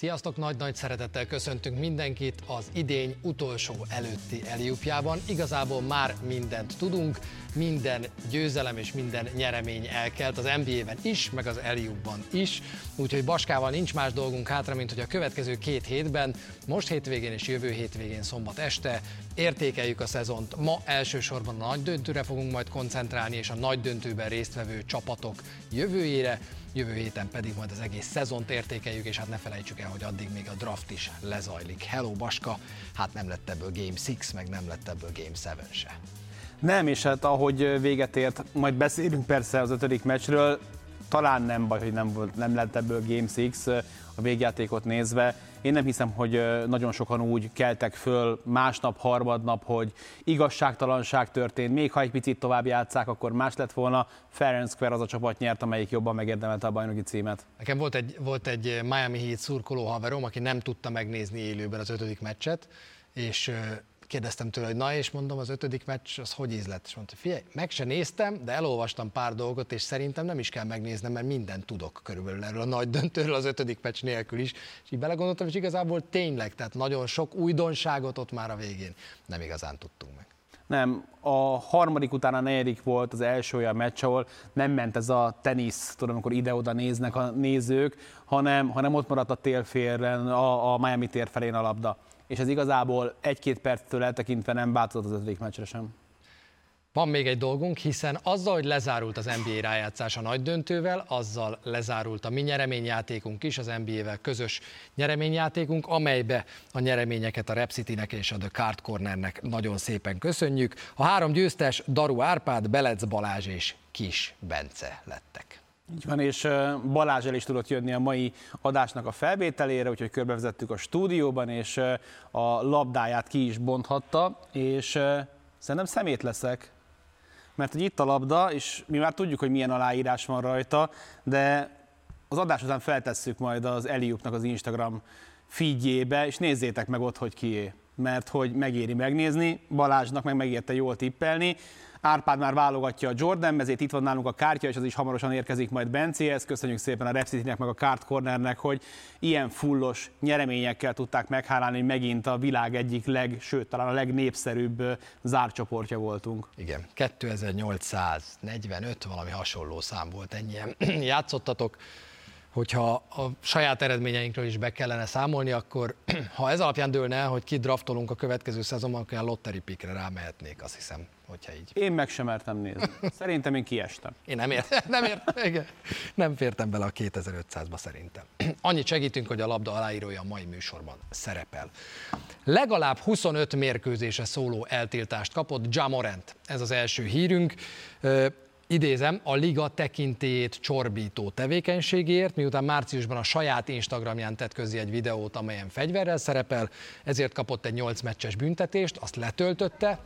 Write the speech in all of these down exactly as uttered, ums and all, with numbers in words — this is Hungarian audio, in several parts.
Sziasztok, nagy-nagy szeretettel köszöntünk mindenkit az idény utolsó előtti Alley-oopjában. Igazából már mindent tudunk, minden győzelem és minden nyeremény elkelt az en bé á-ben is, meg az Alley-oopban is. Úgyhogy Baskával nincs más dolgunk hátra, mint hogy a következő két hétben, most hétvégén és jövő hétvégén szombat este értékeljük a szezont. Ma elsősorban a nagy döntőre fogunk majd koncentrálni, és a nagy döntőben résztvevő csapatok jövőjére. Jövő héten pedig majd az egész szezont értékeljük, és hát ne felejtsük el, hogy addig még a draft is lezajlik. Hello Baska, hát nem lett ebből Game hat, meg nem lett ebből Game hét se. Nem, és hát ahogy véget ért, majd beszélünk persze az ötödik meccsről, talán nem baj, hogy nem, volt, nem lett ebből Game hat a végjátékot nézve. Én nem hiszem, hogy nagyon sokan úgy keltek föl másnap, harmadnap, hogy igazságtalanság történt, még ha egy picit tovább játsszák, akkor más lett volna. Fair and Square az a csapat nyert, amelyik jobban megérdemelte a bajnoki címet. Nekem volt egy, volt egy Miami Heat szurkoló haverom, aki nem tudta megnézni élőben az ötödik meccset, és kérdeztem tőle, hogy na, és mondom, az ötödik meccs, az hogy ízlett? És mondta, figyelj, meg se néztem, de elolvastam pár dolgot, és szerintem nem is kell megnéznem, mert mindent tudok körülbelül erről a nagy döntőről az ötödik meccs nélkül is. És így belegondoltam, és igazából tényleg, tehát nagyon sok újdonságot ott már a végén nem igazán tudtunk meg. Nem, a harmadik után a negyedik volt az első olyan meccs, ahol nem ment ez a tenisz, tudom, amikor ide-oda néznek a nézők, hanem, hanem ott maradt a télfélen, a, a Miami tér felén a labda. És ez igazából egy-két perctől eltekintve nem változott az ötödik meccsre sem. Van még egy dolgunk, hiszen azzal, hogy lezárult az en bé á rájátszás a nagy döntővel, azzal lezárult a mi nyereményjátékunk is, az en bé á-vel közös nyereményjátékunk, amelybe a nyereményeket a RepCitynek és a The Card Cornernek nagyon szépen köszönjük. A három győztes Daru Árpád, Belec Balázs és Kis Bence lettek. Így van, és Balázs el is tudott jönni a mai adásnak a felvételére, úgyhogy körbevezettük a stúdióban, és a labdáját ki is bonthatta, és szerintem szemét leszek, mert hogy itt a labda, és mi már tudjuk, hogy milyen aláírás van rajta, de az adás után feltesszük majd az Alley-oopnak az Instagram feedjébe, és nézzétek meg ott, hogy kié, mert hogy megéri megnézni, Balázsnak meg megérte jól tippelni, Árpád már válogatja a Jordan mezét, itt van nálunk a kártya, és az is hamarosan érkezik majd Bencéhez. Köszönjük szépen a RepCitynek meg a Card Cornernek, hogy ilyen fullos nyereményekkel tudták meghálálni, hogy megint a világ egyik leg, sőt talán a legnépszerűbb zárcsoportja voltunk. Igen, kétezer-nyolcszáznegyvenöt valami hasonló szám volt, ennyien játszottatok. Hogyha a saját eredményeinkről is be kellene számolni, akkor ha ez alapján dőlne, hogy ki draftolunk a következő szezonban, akkor a lottery pickre rámehetnék, azt hiszem, hogyha így. Én meg sem mertem nézni. Szerintem én kiestem. Én nem értem, nem értem, igen. Nem fértem bele a kétezer-ötszázba szerintem. Annyit segítünk, hogy a labda aláírója a mai műsorban szerepel. Legalább huszonöt mérkőzésre szóló eltiltást kapott Ja Morant. Ez az első hírünk. Idézem, a liga tekintélyét csorbító tevékenységért, miután márciusban a saját Instagramján tett közzé egy videót, amelyen fegyverrel szerepel, ezért kapott egy nyolc meccses büntetést, azt letöltötte,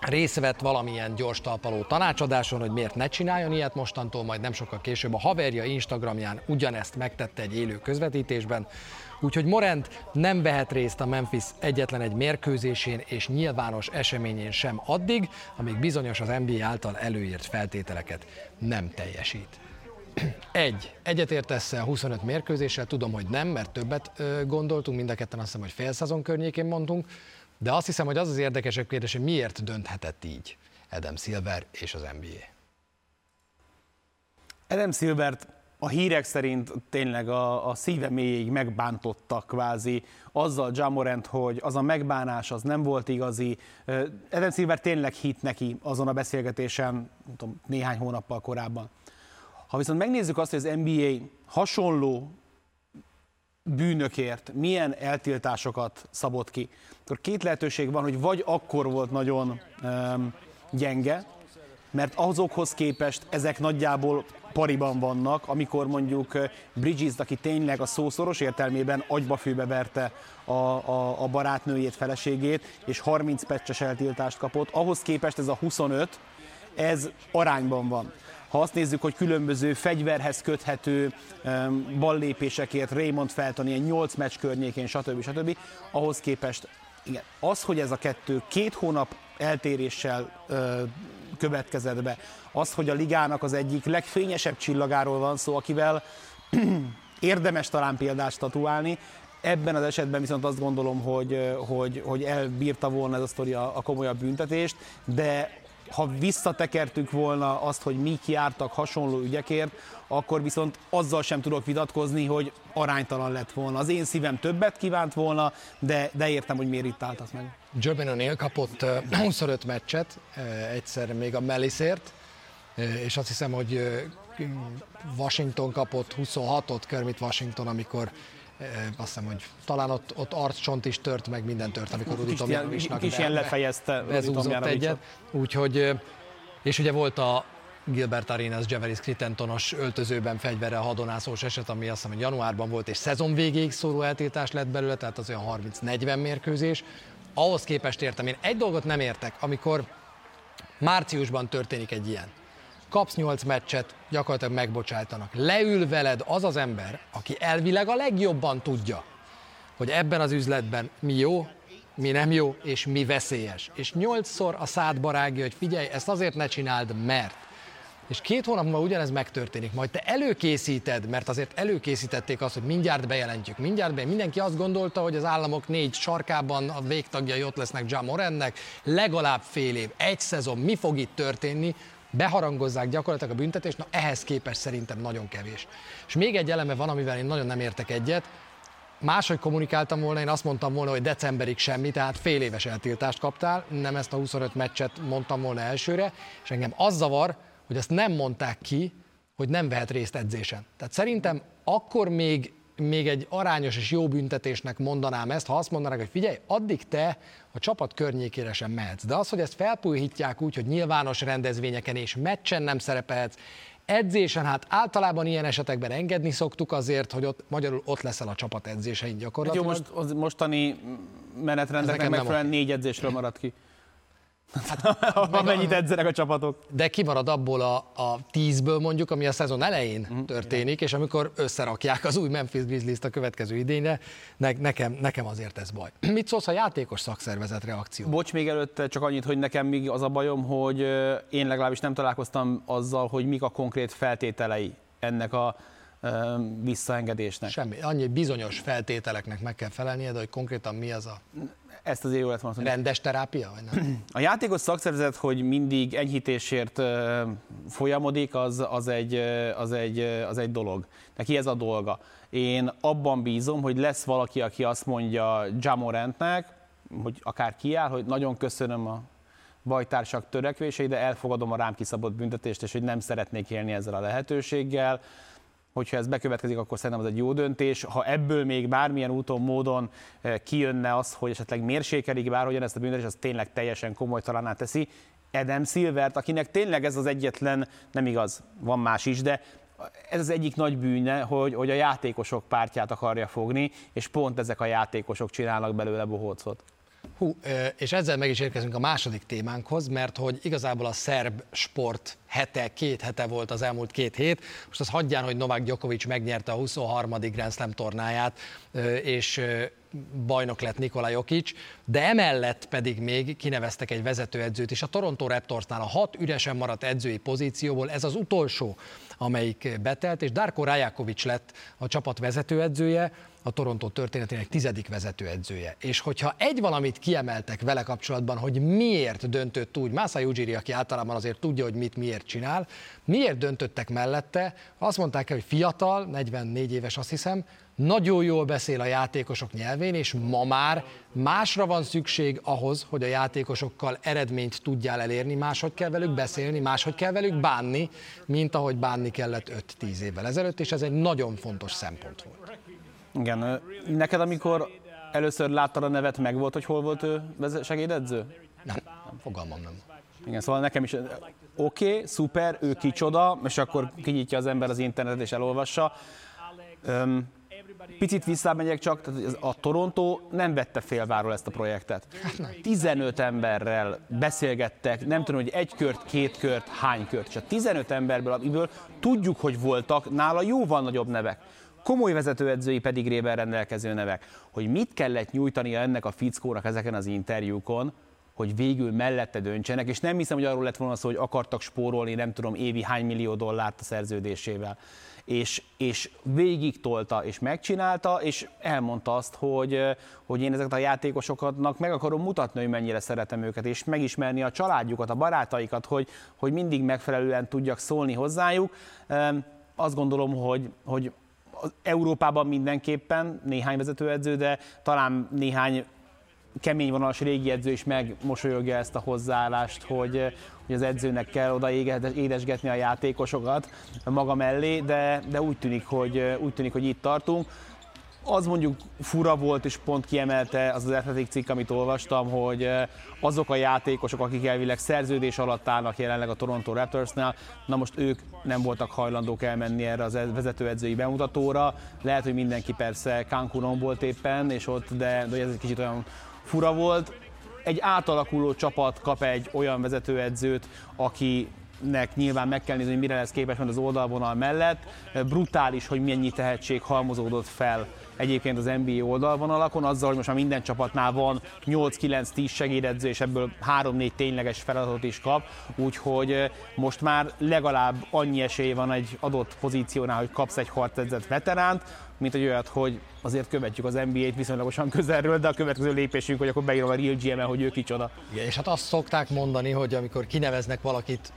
részt vett valamilyen gyors talpaló tanácsadáson, hogy miért ne csináljon ilyet mostantól, majd nem sokkal később a haverja Instagramján ugyanezt megtette egy élő közvetítésben, úgyhogy Morant nem vehet részt a Memphis egyetlen egy mérkőzésén és nyilvános eseményén sem addig, amíg bizonyos az en bé á által előírt feltételeket nem teljesít. Egy. Egyetértesz-e a huszonöt mérkőzéssel? Tudom, hogy nem, mert többet gondoltunk, mind a ketten azt hiszem, hogy fél szezon környékén mondtunk, de azt hiszem, hogy az az érdekesebb kérdés, hogy miért dönthetett így Adam Silver és az en bé á? Adam Silvert a hírek szerint tényleg a, a szíve mélyéig megbántottak kvázi azzal Ja Morant, hogy az a megbánás az nem volt igazi. Adam Silver tényleg hitt neki azon a beszélgetésen, nem tudom, néhány hónappal korábban. Ha viszont megnézzük azt, hogy az en bé á hasonló bűnökért milyen eltiltásokat szabott ki, akkor két lehetőség van, hogy vagy akkor volt nagyon um, gyenge, mert azokhoz képest ezek nagyjából pariban vannak, amikor mondjuk Bridges, aki tényleg a szószoros értelmében agyba-főbe verte a, a, a barátnőjét, feleségét, és harminc meccses eltiltást kapott, ahhoz képest ez a huszonöt, ez arányban van. Ha azt nézzük, hogy különböző fegyverhez köthető ballépésekért, Raymond Felton ilyen nyolc meccs környékén, stb. stb. Ahhoz képest, igen, az, hogy ez a kettő két hónap eltéréssel ö, következett be, az, hogy a ligának az egyik legfényesebb csillagáról van szó, akivel érdemes talán példást statuálni, Ebben az esetben viszont azt gondolom, hogy, hogy, hogy elbírta volna ez a sztori a, a komolyabb büntetést, de ha visszatekertük volna azt, hogy mik jártak hasonló ügyekért, akkor viszont azzal sem tudok vitatkozni, hogy aránytalan lett volna. Az én szívem többet kívánt volna, de, de értem, hogy miért itt álltak meg. Germanonél kapott huszonöt meccset, egyszer még a Melisért, és azt hiszem, hogy Washington kapott huszonhatot, Kermit Washington, amikor azt hiszem, hogy talán ott, ott arccsont is tört, meg minden tört, amikor Rudi Tomjánovicsnak bezúzott egyet. Úgyhogy, és ugye volt a Gilbert Arenas, Javaris Crittentonos öltözőben fegyverrel hadonászós eset, ami azt hiszem, hogy januárban volt, és szezon végéig szóló eltiltás lett belőle, tehát az olyan harminc-negyven mérkőzés. Ahhoz képest értem, én egy dolgot nem értek, amikor márciusban történik egy ilyen. Kapsz nyolc meccset, gyakorlatilag megbocsájtanak. Leül veled az az ember, aki elvileg a legjobban tudja, hogy ebben az üzletben mi jó, mi nem jó, és mi veszélyes. És nyolcszor a szádba rágja, hogy figyelj, ezt azért ne csináld, mert. És két hónap múlva ugyanez megtörténik. Majd te előkészíted, mert azért előkészítették azt, hogy mindjárt bejelentjük, mindjárt bejelentjük. Mindenki azt gondolta, hogy az államok négy sarkában a végtagjai ott lesznek Ja Morantnek, legalább fél év, egy szezon, mi fog itt történni, beharangozzák gyakorlatilag a büntetést, na ehhez képest szerintem nagyon kevés. És még egy eleme van, amivel én nagyon nem értek egyet, máshogy kommunikáltam volna, én azt mondtam volna, hogy decemberig semmi, tehát fél éves eltiltást kaptál, nem ezt a huszonöt meccset mondtam volna elsőre, és engem az zavar, hogy ezt nem mondták ki, hogy nem vehet részt edzésen. Tehát szerintem akkor még, még egy arányos és jó büntetésnek mondanám ezt, ha azt mondanák, hogy figyelj, addig te a csapat környékére sem mehetsz. De az, hogy ezt felpújítják úgy, hogy nyilvános rendezvényeken és meccsen nem szerepelhetsz, edzésen, hát általában ilyen esetekben engedni szoktuk azért, hogy ott, magyarul ott leszel a csapat edzésein gyakorlatilag. Hát jó, most, mostani menetrendeknek megfelelően négy edzésről maradt ki. Hát, amennyit edzenek a csapatok. De kimarad abból a, a tízből mondjuk, ami a szezon elején mm, történik, igen. És amikor összerakják az új Memphis Grizzliest a következő idényre, ne, nekem, nekem azért ez baj. Mit szólsz a játékos szakszervezet reakció? Bocs, még előtt csak annyit, hogy nekem még az a bajom, hogy én legalábbis nem találkoztam azzal, hogy mik a konkrét feltételei ennek a visszaengedésnek. Semmi, annyi bizonyos feltételeknek meg kell felelnie, de hogy konkrétan mi az a... Ezt azért jó lett volna. Rendes terápia, vagy nem? A játékos szakszervezet, hogy mindig enyhítésért folyamodik, az, az, egy, az, egy, az egy dolog. Neki ez a dolga. Én abban bízom, hogy lesz valaki, aki azt mondja Ja Morantnek, hogy akár kiáll, hogy nagyon köszönöm a bajtársak törekvéseit, de elfogadom a rám kiszabott büntetést, és hogy nem szeretnék élni ezzel a lehetőséggel. Hogyha ez bekövetkezik, akkor szerintem az egy jó döntés. Ha ebből még bármilyen úton, módon kijönne az, hogy esetleg mérsékelik bárhogyan ezt a büntetést, az tényleg teljesen komolytalanná teszi Adam Silvert, akinek tényleg ez az egyetlen, nem igaz, van más is, de ez az egyik nagy bűne, hogy, hogy a játékosok pártját akarja fogni, és pont ezek a játékosok csinálnak belőle bohócot. Hú, és ezzel meg is érkezünk a második témánkhoz, mert hogy igazából a szerb sport hete, két hete volt az elmúlt két hét, most az hagyján, hogy Novák Djokovic megnyerte a huszonharmadik Grand Slam tornáját, és bajnok lett Nikola Jokic, de emellett pedig még kineveztek egy vezetőedzőt is a Toronto Raptorsnál, a hat üresen maradt edzői pozícióból, ez az utolsó, amelyik betelt, és Darko Rajakovic lett a csapat vezetőedzője, a Toronto történetének tizedik vezetőedzője. És hogyha egy valamit kiemeltek vele kapcsolatban, hogy miért döntött úgy, Masai Ujiri, aki általában azért tudja, hogy mit miért csinál, miért döntöttek mellette, azt mondták, hogy fiatal, negyvennégy éves azt hiszem, nagyon jól beszél a játékosok nyelvén, és ma már másra van szükség ahhoz, hogy a játékosokkal eredményt tudjál elérni, máshogy kell velük beszélni, máshogy kell velük bánni, mint ahogy bánni kellett öt-tíz évvel ezelőtt, és ez egy nagyon fontos szempont volt. Igen, neked amikor először láttad a nevet, meg volt, hogy hol volt ő segédedző? Nem, nem fogalmam nem. Igen, szóval nekem is oké, okay, szuper, ő kicsoda, és akkor kinyitja az ember az internetet és elolvassa. Um, Picit visszamegyek csak, a Toronto nem vette félváról ezt a projektet. tizenöt emberrel beszélgettek, nem tudom, hogy egy kört, két kört, hány kört. És a tizenöt emberből, amiből tudjuk, hogy voltak, nála jóval nagyobb nevek. Komoly vezetőedzői pedigrével rendelkező nevek. Hogy mit kellett nyújtania ennek a fickónak ezeken az interjúkon, hogy végül mellette döntsenek, és nem hiszem, hogy arról lett volna szó, hogy akartak spórolni, nem tudom, évi hány millió dollárt a szerződésével. És, és végig tolta, és megcsinálta, és elmondta azt, hogy, hogy én ezeket a játékosoknak meg akarom mutatni, hogy mennyire szeretem őket, és megismerni a családjukat, a barátaikat, hogy, hogy mindig megfelelően tudjak szólni hozzájuk. Azt gondolom, hogy, hogy Európában mindenképpen néhány vezetőedző, de talán néhány kemény vonalas régi edző is megmosolyogja ezt a hozzáállást, hogy, hogy az edzőnek kell oda édesgetni a játékosokat maga mellé, de, de úgy, tűnik, hogy, úgy tűnik, hogy itt tartunk. Az mondjuk fura volt, és pont kiemelte az az Athletic cikk, amit olvastam, hogy azok a játékosok, akik elvileg szerződés alatt állnak jelenleg a Toronto Raptorsnál, na most ők nem voltak hajlandók elmenni erre az vezetőedzői bemutatóra. Lehet, hogy mindenki persze Cancunon volt éppen, és ott, de, de ez egy kicsit olyan fura volt. Egy átalakuló csapat kap egy olyan vezetőedzőt, akinek nyilván meg kell nézni, hogy mire lesz képes, mert az oldalvonal mellett brutális, hogy mennyi tehetség halmozódott fel egyébként az en bé á oldalvonalakon, azzal, hogy most már minden csapatnál van nyolc-kilenc-tíz segédedző, és ebből három-négy tényleges feladatot is kap, úgyhogy most már legalább annyi esély van egy adott pozíciónál, hogy kapsz egy harcedzett veteránt, mint egy olyat, hogy azért követjük az en bé á-t viszonylagosan közelről, de a következő lépésünk, hogy akkor beírom a Real gé em-en, hogy ő kicsoda. Igen, és hát azt szokták mondani, hogy amikor kineveznek valakit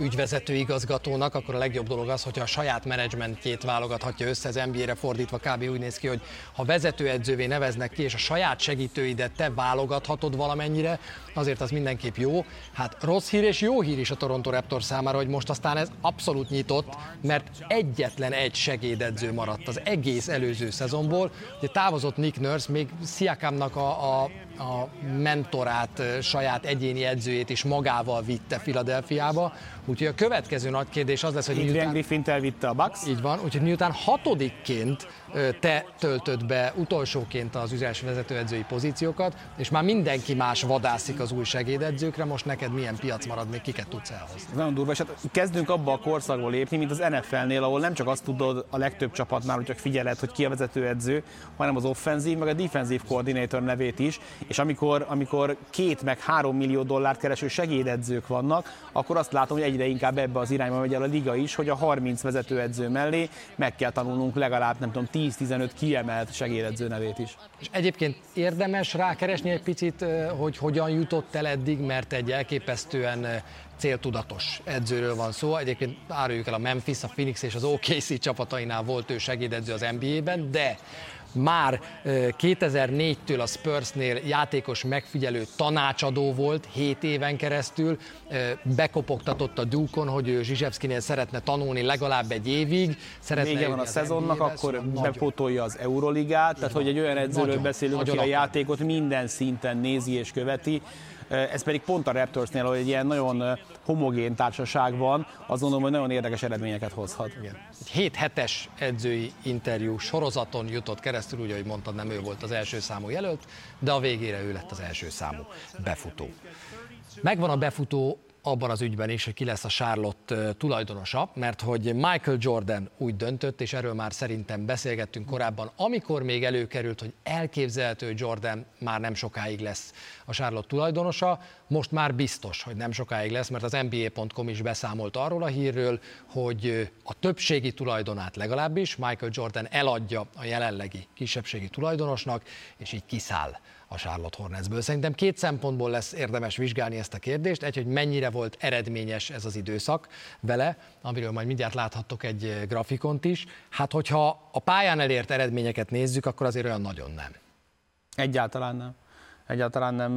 ügyvezető igazgatónak, akkor a legjobb dolog az, hogyha a saját menedzsmentjét válogathatja össze, az en bé á-re fordítva kb. Úgy néz ki, hogy ha vezetőedzővé neveznek ki, és a saját segítőidet te válogathatod valamennyire, azért az mindenképp jó. Hát rossz hír és jó hír is a Toronto Raptors számára, hogy most aztán ez abszolút nyitott, mert egyetlen egy segédedző maradt az egész előző szezonból. Ugye távozott Nick Nurse, még Siakamnak a, a, a mentorát, saját egyéni edzőjét is magával vitte Philadelphiába. Úgyhogy a következő nagy kérdés az lesz, hogy Adrian miután... Griffint elvitte a Bucks. Így van, úgyhogy miután hatodikként te töltöd be utolsóként az ügyes vezetőedzői pozíciókat, és már mindenki más vadászik az új segédedzőkre, most neked milyen piac marad, még kiket tudsz elhozni? Ez nagyon durva, és hát kezdünk abba a korszakból lépni, mint az en ef el-nél, ahol nem csak azt tudod a legtöbb csapatnál, hogy csak figyeled, hogy ki a vezetőedző, hanem az offenzív, meg a defenzív koordinátor nevét is, és amikor, amikor két meg három millió dollárt kereső segédedzők vannak, akkor azt látom, hogy egyre inkább ebbe az irányba megy el a liga is, hogy a harminc vezetőedző mellé meg kell tanulnunk legalább, nem tudom, tíz-tizenöt kiemelt segédedző nevét is. És egyébként érdemes rákeresni egy picit, hogy hogyan jutott el eddig, mert egy elképesztően céltudatos edzőről van szó. Egyébként áruljuk el, a Memphis, a Phoenix és az o ká cé csapatainál volt ő segédedző az en bé á-ben, de már kétezer-négytől a Spursnél játékos megfigyelő tanácsadó volt hét éven keresztül, bekopogtatott a Duke-on, hogy ő Zsizsevszkinél szeretne tanulni legalább egy évig. Vége van a szezonnak, akkor bepótolja az Euroligát, tehát hogy egy olyan edzőről beszélünk, aki a játékot minden szinten nézi és követi. Ez pedig pont a Raptorsnél, hogy egy ilyen nagyon homogén társaság van, azt gondolom, hogy nagyon érdekes eredményeket hozhat. Igen. Egy hét hetes edzői interjú sorozaton jutott keresztül, úgy, ahogy mondtad, nem ő volt az első számú jelölt, de a végére ő lett az első számú befutó. Megvan a befutó abban az ügyben is, hogy ki lesz a Charlotte tulajdonosa, mert hogy Michael Jordan úgy döntött, és erről már szerintem beszélgettünk korábban, amikor még előkerült, hogy elképzelhető, hogy Jordan már nem sokáig lesz a Charlotte tulajdonosa, most már biztos, hogy nem sokáig lesz, mert az en bé á pont com is beszámolt arról a hírről, hogy a többségi tulajdonát legalábbis Michael Jordan eladja a jelenlegi kisebbségi tulajdonosnak, és így kiszáll a Charlotte Hornetsből. Szerintem két szempontból lesz érdemes vizsgálni ezt a kérdést. Egy, hogy mennyire volt eredményes ez az időszak vele, amiről majd mindjárt láthattok egy grafikont is. Hát, hogyha a pályán elért eredményeket nézzük, akkor azért olyan nagyon nem. Egyáltalán nem. Egyáltalán nem.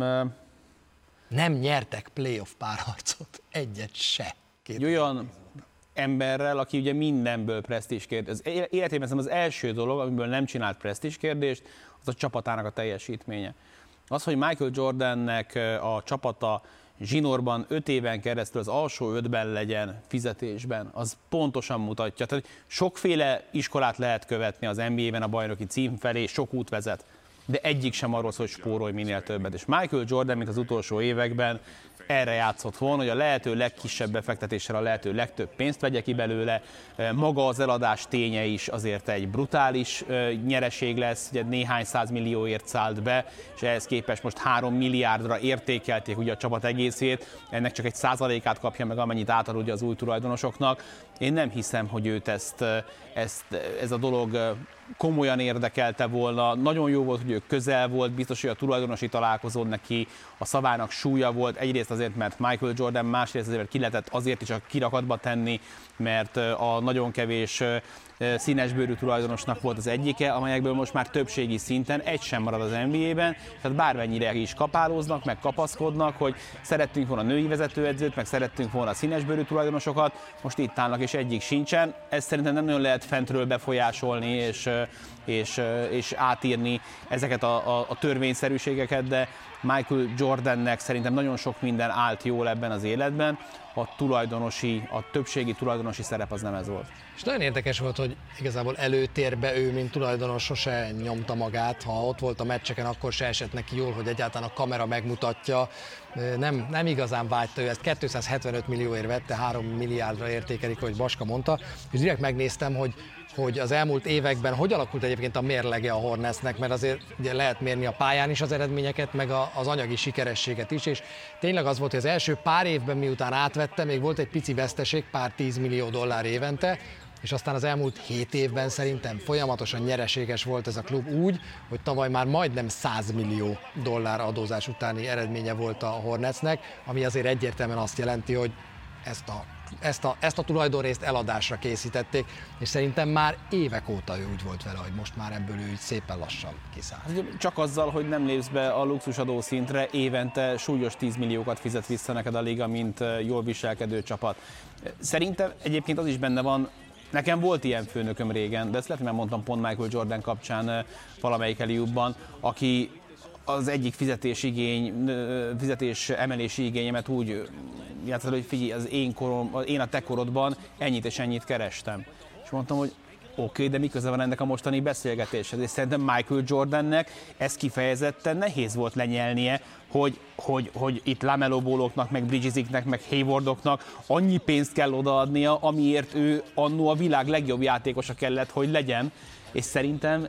Nem nyertek playoff párharcot. Egyet se. Két olyan emberrel, aki ugye mindenből presztízs kérdés. Életében az első dolog, amiből nem csinált presztízs kérdést, az a csapatának a teljesítménye. Az, hogy Michael Jordannek a csapata zsinórban öt éven keresztül az alsó ötben legyen fizetésben, az pontosan mutatja. Tehát sokféle iskolát lehet követni az en bé á-ben a bajnoki cím felé, sok út vezet, de egyik sem arról szól, hogy spórolj minél többet. És Michael Jordan, mint az utolsó években erre játszott volna, hogy a lehető legkisebb befektetésre a lehető legtöbb pénzt vegye ki belőle. Maga az eladás ténye is azért egy brutális nyereség lesz, ugye néhány százmillióért szállt be, és ehhez képest most három milliárdra értékelték ugye a csapat egészét, ennek csak egy százalékát kapja meg, amennyit átad az új tulajdonosoknak. Én nem hiszem, hogy őt ezt, ezt, ez a dolog komolyan érdekelte volna. Nagyon jó volt, hogy ő közel volt, biztos, hogy a tulajdonosi találkozón neki a szavának súlya volt. Egyrészt azért, mert Michael Jordan, másrészt azért ki lehetett azért is a kirakatba tenni, mert a nagyon kevés színesbőrű tulajdonosnak volt az egyike, amelyekből most már többségi szinten egy sem marad az en bé á-ben, tehát bármennyire is kapálóznak, meg kapaszkodnak, hogy szerettünk volna női vezetőedzőt, meg szerettünk volna színesbőrű tulajdonosokat, most itt állnak és egyik sincsen. Ezt szerintem nem nagyon lehet fentről befolyásolni és, és, és átírni ezeket a, a, a törvényszerűségeket, de Michael Jordannek szerintem nagyon sok minden állt jól ebben az életben, a tulajdonosi, a többségi tulajdonosi szerep az nem ez volt. És nagyon érdekes volt, hogy igazából előtérbe ő, mint tulajdonos, sose nyomta magát, ha ott volt a meccseken, akkor se esett neki jól, hogy egyáltalán a kamera megmutatja. Nem, nem igazán vágyta ő ezt, kétszázhetvenöt millióért vette, három milliárdra értékelik, ahogy Baska mondta, és direkt megnéztem, hogy hogy az elmúlt években hogy alakult egyébként a mérlege a Hornetsnek, mert azért ugye lehet mérni a pályán is az eredményeket, meg a, az anyagi sikerességet is, és tényleg az volt, hogy az első pár évben, miután átvette, még volt egy pici veszteség, pár tízmillió dollár évente, és aztán az elmúlt hét évben szerintem folyamatosan nyereséges volt ez a klub úgy, hogy tavaly már majdnem száz millió dollár adózás utáni eredménye volt a Hornetsnek, ami azért egyértelműen azt jelenti, hogy ezt a Ezt a, ezt a tulajdonrészt eladásra készítették, és szerintem már évek óta ő úgy volt vele, hogy most már ebből ő szépen lassan kiszáll. Csak azzal, hogy nem lépsz be a luxusadó szintre, évente súlyos tíz milliókat fizet vissza neked a liga, mint jól viselkedő csapat. Szerintem egyébként az is benne van, nekem volt ilyen főnököm régen, de ezt lehet, mert mondtam pont Michael Jordan kapcsán valamelyik Alley-oopban, aki az egyik fizetésigény, fizetés emelési igényemet úgy játszott, hogy figyelj, az én, korom, én a te korodban ennyit és ennyit kerestem. És mondtam, hogy oké, okay, de mi köze van ennek a mostani beszélgetéshez? És szerintem Michael Jordannek ez kifejezetten nehéz volt lenyelnie, hogy, hogy, hogy itt Lamelo Balloknak, meg Bridgesiknek, meg Haywardoknak annyi pénzt kell odaadnia, amiért ő annó a világ legjobb játékosa kellett, hogy legyen, és szerintem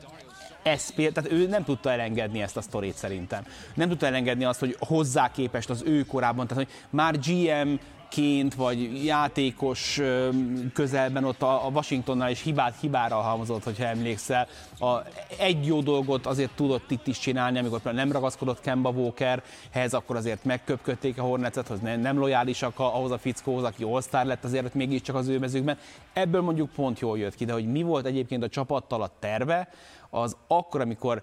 Ez, tehát ő nem tudta elengedni ezt a sztorét szerintem. Nem tudta elengedni azt, hogy hozzá képest az ő korában, tehát hogy már gé em-ként vagy játékos közelben ott a Washingtonnál is hibát hibára halmozott, hogyha emlékszel. A egy jó dolgot azért tudott itt is csinálni, amikor például nem ragaszkodott Kemba Walkerhez, akkor azért megköpködték a Hornetset, hogy nem lojálisak ahhoz a fickóhoz, aki all-star lett azért mégiscsak az ő mezőkben. Ebből mondjuk pont jól jött ki, de hogy mi volt egyébként a csapattal a terve, az akkor, amikor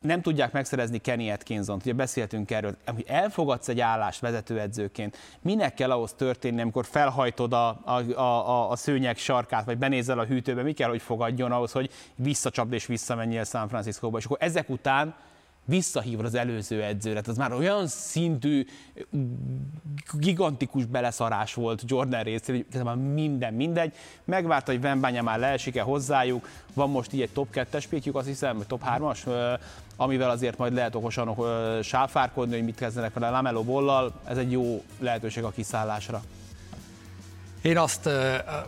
nem tudják megszerezni Kenny Atkinsont, ugye beszéltünk erről, hogy elfogadsz egy állást vezetőedzőként, minek kell ahhoz történni, amikor felhajtod a, a, a, a szőnyeg sarkát, vagy benézel a hűtőbe, mi kell, hogy fogadjon ahhoz, hogy visszacsapd és visszamenjél San Franciscóba, és akkor ezek után visszahívod az előző edzőre, az már olyan szintű, gigantikus beleszarás volt Jordan részéről, hogy már minden mindegy, megvárta, hogy Wembanyama már leesik-e hozzájuk, van most így egy top kettes pikjük, azt hiszem, vagy top hármas, amivel azért majd lehet okosan sáfárkodni, hogy mit kezdenek vele a Lamelo Ball-lal, ez egy jó lehetőség a kiszállásra. Én azt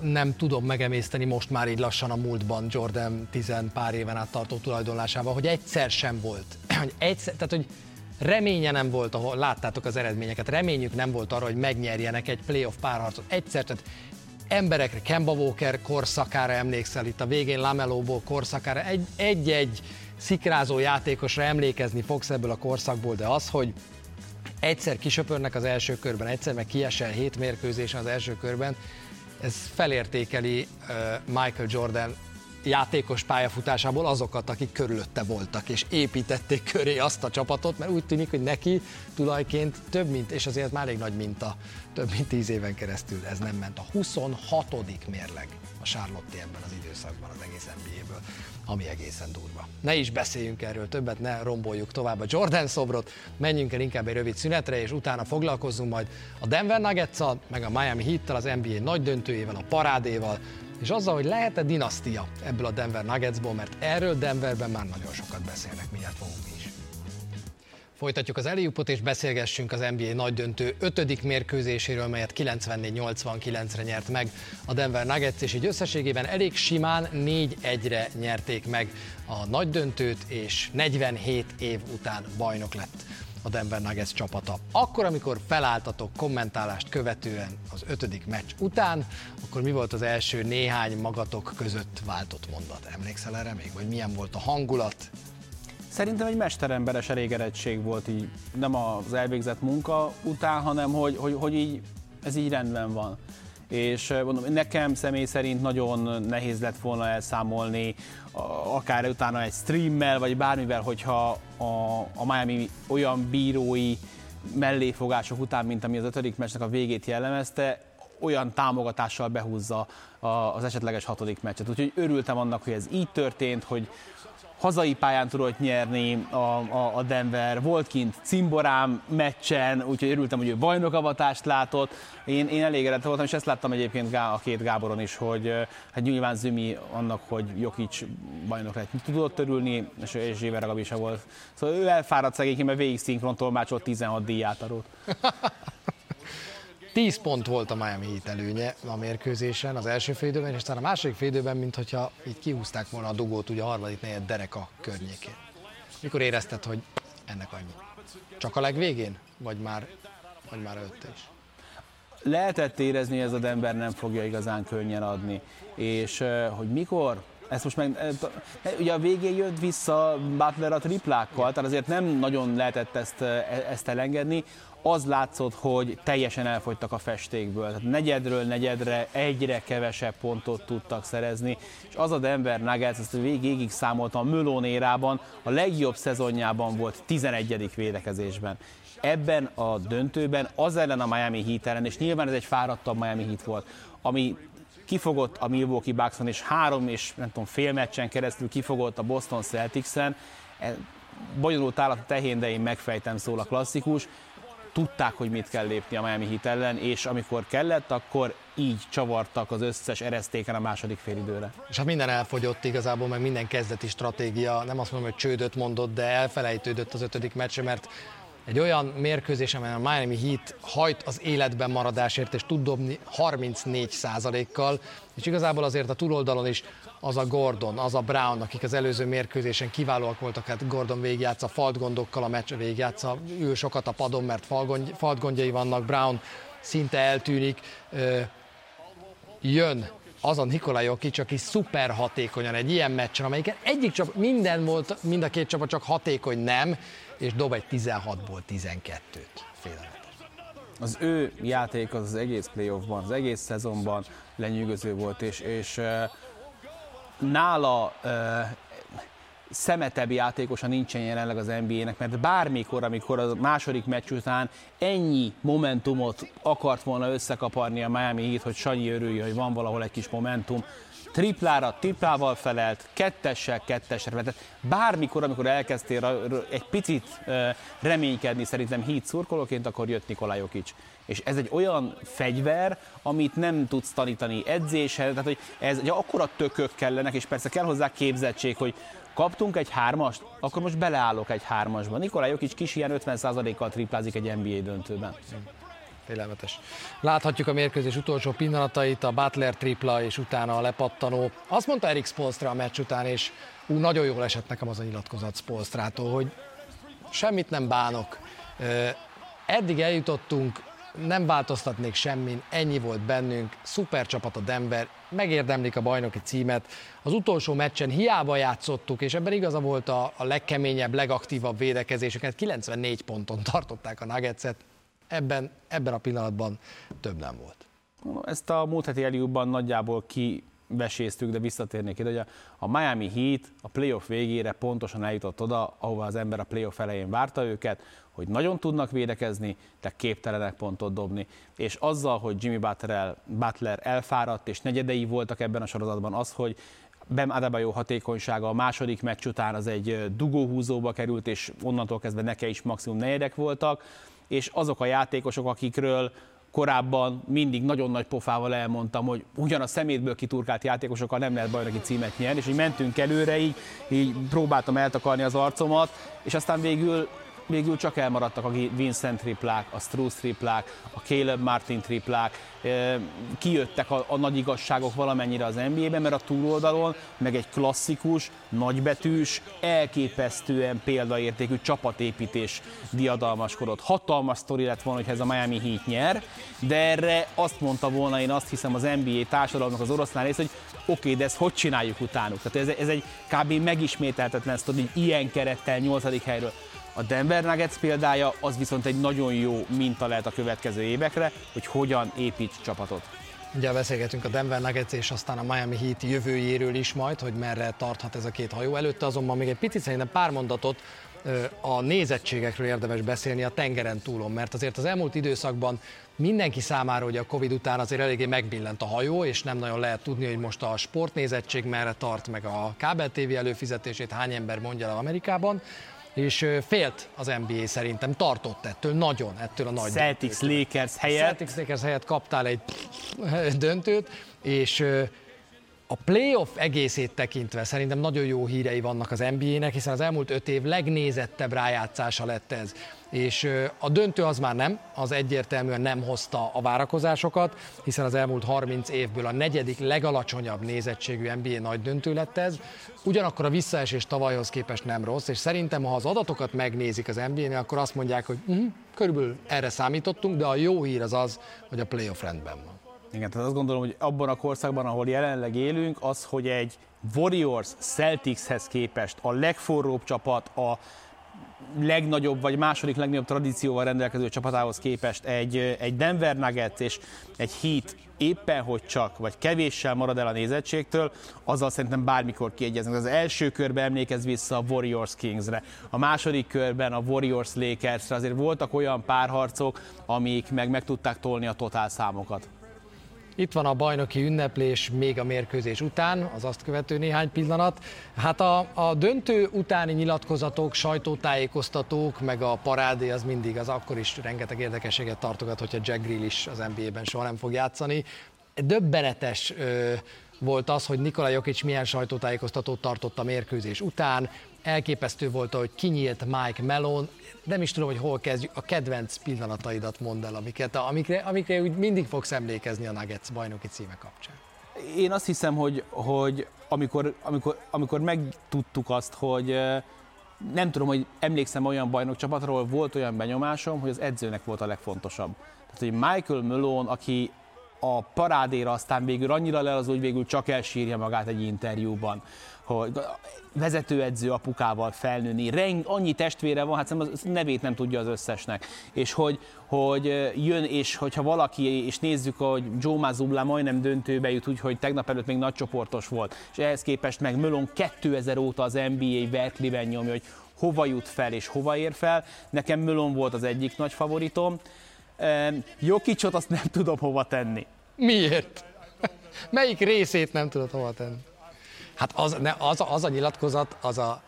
nem tudom megemészteni most már így lassan a múltban Jordan tizen pár éven át tartó tulajdonlásában, hogy egyszer sem volt. Hogy egyszer, tehát, hogy reménye nem volt, ahol láttátok az eredményeket, reményük nem volt arra, hogy megnyerjenek egy playoff párharcot. Egyszer, tehát emberekre, Kemba Walker korszakára emlékszel, itt a végén Lamelóból korszakára, egy-egy szikrázó játékosra emlékezni fogsz ebből a korszakból, de az, hogy egyszer kisöpörnek az első körben, egyszer meg kiesel hét mérkőzésen az első körben, ez felértékeli Michael Jordan játékos pályafutásából azokat, akik körülötte voltak, és építették köré azt a csapatot, mert úgy tűnik, hogy neki tulajként több mint, és azért már elég nagy minta, több mint tíz éven keresztül ez nem ment. A huszonhatodik mérleg a Charlotte ebben az időszakban az egész en bé á-ből, ami egészen durva. Ne is beszéljünk erről többet, ne romboljuk tovább a Jordan szobrot, menjünk el inkább egy rövid szünetre, és utána foglalkozzunk majd a Denver Nuggets-szal, meg a Miami Heat-tel, az en bé á nagy döntőjével, a parádéval, és azzal, hogy lehet-e dinasztia ebből a Denver Nuggetsból, mert erről Denverben már nagyon sokat beszélnek, mindjárt fogunk is. Folytatjuk az Alley-oopot és beszélgessünk az en bé á nagy döntő ötödik mérkőzéséről, melyet kilencvennégy nyolcvankilencre nyert meg a Denver Nuggets, és így összességében elég simán négy egyre nyerték meg a nagy döntőt, és negyvenhét év után bajnok lett a Denver Nuggets csapata. Akkor, amikor felálltatok kommentálást követően az ötödik meccs után, akkor mi volt az első néhány magatok között váltott mondat? Emlékszel erre még, vagy milyen volt a hangulat? Szerintem egy mesteremberes elégedettség volt így, nem az elvégzett munka után, hanem hogy, hogy, hogy így, ez így rendben van. És mondom, nekem személy szerint nagyon nehéz lett volna elszámolni, akár utána egy streammel, vagy bármivel, hogyha a, a Miami olyan bírói melléfogások után, mint ami az ötödik meccsnek a végét jellemezte, olyan támogatással behúzza az esetleges hatodik meccset. Úgyhogy örültem annak, hogy ez így történt, hogy hazai pályán tudott nyerni a, a, a Denver, volt kint cimborám meccsen, úgyhogy örültem, hogy ő bajnokavatást látott. Én, én elégedett voltam, és ezt láttam egyébként a két Gáboron is, hogy hát nyilván Zümi annak, hogy Jokic bajnok lett, tudott örülni, és, és Zséber Gabi se volt. Szóval ő elfáradt szegényként, mert végig szinkron tolmácsolt tizenhat díjátarót. tíz pont volt a Miami Heat előnye a mérkőzésen, az első félidőben, és aztán a második félidőben, mintha így kihúzták volna a dugót, ugye a harmadik negyed dereka környékén. Mikor érezted, hogy ennek annyi? Csak a legvégén? Vagy már, vagy már előtte is? Lehetett érezni, hogy ez az ember nem fogja igazán könnyen adni. És hogy mikor? Ezt most meg, ugye a végén jött vissza Butler a triplákkal, tehát azért nem nagyon lehetett ezt, ezt elengedni. Az látszott, hogy teljesen elfogytak a festékből. Tehát negyedről negyedre egyre kevesebb pontot tudtak szerezni, és az a Denver Nuggets, ezt végig számoltam, a Malone érában a legjobb szezonjában volt tizenegyedik védekezésben. Ebben a döntőben az ellen a Miami Heat ellen, és nyilván ez egy fáradtabb Miami Heat volt, ami kifogott a Milwaukee Buckson, és három és nem tudom, fél meccsen keresztül kifogott a Boston Celticsen. Bonyolult állat a tehén, de én megfejtem, szól a klasszikus. Tudták, hogy mit kell lépni a Miami Heat ellen, és amikor kellett, akkor így csavartak az összes eresztéken a második fél időre. És hát minden elfogyott igazából, meg minden kezdeti stratégia, nem azt mondom, hogy csődöt mondott, de elfelejtődött az ötödik meccsre, mert egy olyan mérkőzés, amelyen a Miami Heat hajt az életben maradásért, és tud dobni harmincnégy százalékkal, és igazából azért a túloldalon is az a Gordon, az a Brown, akik az előző mérkőzésen kiválóak voltak, hát Gordon végigjátsza faltgondokkal, a meccs végigjátsza, ül sokat a padon, mert faltgondjai vannak, Brown szinte eltűnik, jön az a Nikola Jokic, aki szuper hatékonyan egy ilyen meccsen, amelyiken egyik csapat, minden volt, mind a két csapat, csak hatékony nem, és dob egy tizenhatból tizenkettőt. Félelmetes. Az ő játék az, az egész playoffban, az egész szezonban lenyűgöző volt, és, és uh, nála uh, szemetebb játékosa nincsen jelenleg az en bé á-nek, mert bármikor, amikor a második meccs után ennyi momentumot akart volna összekaparni a Miami Heat, hogy Sanyi örülj, hogy van valahol egy kis momentum, triplára, triplával felelt, kettessel, kettesre felelt. Bármikor, amikor elkezdtél egy picit reménykedni, szerintem Heat szurkolóként, akkor jött Nikola Jokic. És ez egy olyan fegyver, amit nem tudsz tanítani edzéshez, tehát hogy ez egy akkora tökök kellenek, és persze kell hozzá képzettség, hogy kaptunk egy hármast, akkor most beleállok egy hármasba. Nikola Jokic kis ilyen ötven százalékkal triplázik egy en bé á döntőben. Élelmetes. Láthatjuk a mérkőzés utolsó pillanatait, a Butler tripla és utána a lepattanó. Azt mondta Erik Spoelstra a meccs után, és ú, nagyon jól esett nekem az a nyilatkozat Spoelstrától, hogy semmit nem bánok, eddig eljutottunk, nem változtatnék semmin, ennyi volt bennünk, szuper csapat a Denver, megérdemlik a bajnoki címet. Az utolsó meccsen hiába játszottuk, és ebben igaza volt a, a legkeményebb, legaktívabb védekezésüket, kilencvennégy ponton tartották a Nuggetset. Ebben, ebben a pillanatban több nem volt. Ezt a múlt heti Alley-oopban nagyjából kiveséztük, de visszatérnék ide, hogy a Miami Heat a playoff végére pontosan eljutott oda, ahova az ember a playoff elején várta őket, hogy nagyon tudnak védekezni, de képtelenek pontot dobni. És azzal, hogy Jimmy Butler, Butler elfáradt, és negyedei voltak ebben a sorozatban, az, hogy Bam Adebayo hatékonysága a második meccs után az egy dugóhúzóba került, és onnantól kezdve neki is maximum negyedek voltak, és azok a játékosok, akikről korábban mindig nagyon nagy pofával elmondtam, hogy ugyan a szemétből kiturkált játékosokkal nem lehet bajnoki címet nyerni, és így mentünk előre, így, így próbáltam eltakarni az arcomat, és aztán végül végül csak elmaradtak a Vincent triplák, a Strus triplák, a Caleb Martin triplák, kijöttek a, a nagy igazságok valamennyire az en bé á-ben, mert a túloldalon meg egy klasszikus, nagybetűs, elképesztően példaértékű csapatépítés diadalmaskodott. Hatalmas sztori lett volna, hogy ez a Miami Heat nyer, de erre azt mondta volna, én azt hiszem, az en bé á társadalomnak az oroszlán rész, hogy oké, okay, de ezt hogy csináljuk utánuk? Tehát ez, ez egy kb. Megismételhetetlen sztori, hogy ilyen kerettel nyolcadik helyről. A Denver Nuggets példája az viszont egy nagyon jó minta lehet a következő évekre, hogy hogyan építs csapatot. Ugye beszélgetünk a Denver Nuggets és aztán a Miami Heat jövőjéről is majd, hogy merre tarthat ez a két hajó. Előtte azonban még egy picit szerintem pár mondatot a nézettségekről érdemes beszélni a tengeren túlon, mert azért az elmúlt időszakban mindenki számára, hogy a Covid után azért eléggé megbillent a hajó, és nem nagyon lehet tudni, hogy most a sportnézettség merre tart, meg a kábel tévé előfizetését hány ember mondja el Amerikában, és félt az en bé á szerintem, tartott ettől nagyon, ettől a nagy Celtics döntőtől. Lakers helyett. Celtics Lakers helyett kaptál egy döntőt, és a playoff egészét tekintve szerintem nagyon jó hírei vannak az en bé á-nek, hiszen az elmúlt öt év legnézettebb rájátszása lett ez. És a döntő az már nem, az egyértelműen nem hozta a várakozásokat, hiszen az elmúlt harminc évből a negyedik legalacsonyabb nézettségű en bé á nagy döntő lett ez. Ugyanakkor a visszaesés tavalyhoz képest nem rossz, és szerintem, ha az adatokat megnézik az en bé á-nél, akkor azt mondják, hogy uh-huh, körülbelül erre számítottunk, de a jó hír az az, hogy a playoff rendben van. Igen, tehát azt gondolom, hogy abban a korszakban, ahol jelenleg élünk, az, hogy egy Warriors Celticshez képest a legforróbb csapat, a legnagyobb vagy második legnagyobb tradícióval rendelkező csapatához képest egy, egy Denver Nuggets és egy Heat éppen hogy csak, vagy kevéssel marad el a nézettségtől, azzal szerintem bármikor kiegyeznek. Az első körben emlékez vissza a Warriors Kingsre, a második körben a Warriors Lakersre, azért voltak olyan párharcok, amik meg, meg tudták tolni a totál számokat. Itt van a bajnoki ünneplés még a mérkőzés után, az azt követő néhány pillanat. Hát a, a döntő utáni nyilatkozatok, sajtótájékoztatók, meg a parádé az mindig, az akkor is rengeteg érdekességet tartogat, hogyha Jack Grill is az en bé á-ben soha nem fog játszani. Döbbenetes ö, volt az, hogy Nikola Jokic milyen sajtótájékoztatót tartott a mérkőzés után. Elképesztő volt, hogy kinyílt Mike Malone. Nem is tudom, hogy hol kezdjük, a kedvenc pillanataidat mondd el, amiket, amikre, amikre úgy mindig fogsz emlékezni a Nuggets bajnoki címe kapcsán. Én azt hiszem, hogy, hogy amikor, amikor, amikor megtudtuk azt, hogy nem tudom, hogy emlékszem olyan bajnokcsapatról, volt olyan benyomásom, hogy az edzőnek volt a legfontosabb. Tehát, hogy Michael Malone, aki a parádéra aztán végül annyira lelaz, hogy végül csak elsírja magát egy interjúban, hogy vezetőedző apukával felnőni, Ren, annyi testvére van, hát szerintem az nevét nem tudja az összesnek, és hogy, hogy jön, és hogyha valaki, és nézzük, hogy Joe Mazzulla majdnem döntőbe jut, úgyhogy tegnap előtt még nagycsoportos volt, és ehhez képest meg Malone kétezer óta az en bé á Berkeley-ben nyomja, hogy hova jut fel és hova ér fel, nekem Malone volt az egyik nagy favoritom, Jokicsot azt nem tudom hova tenni. Miért? Melyik részét nem tudod hova tenni? Hát az, ne, az, az a nyilatkozat, az a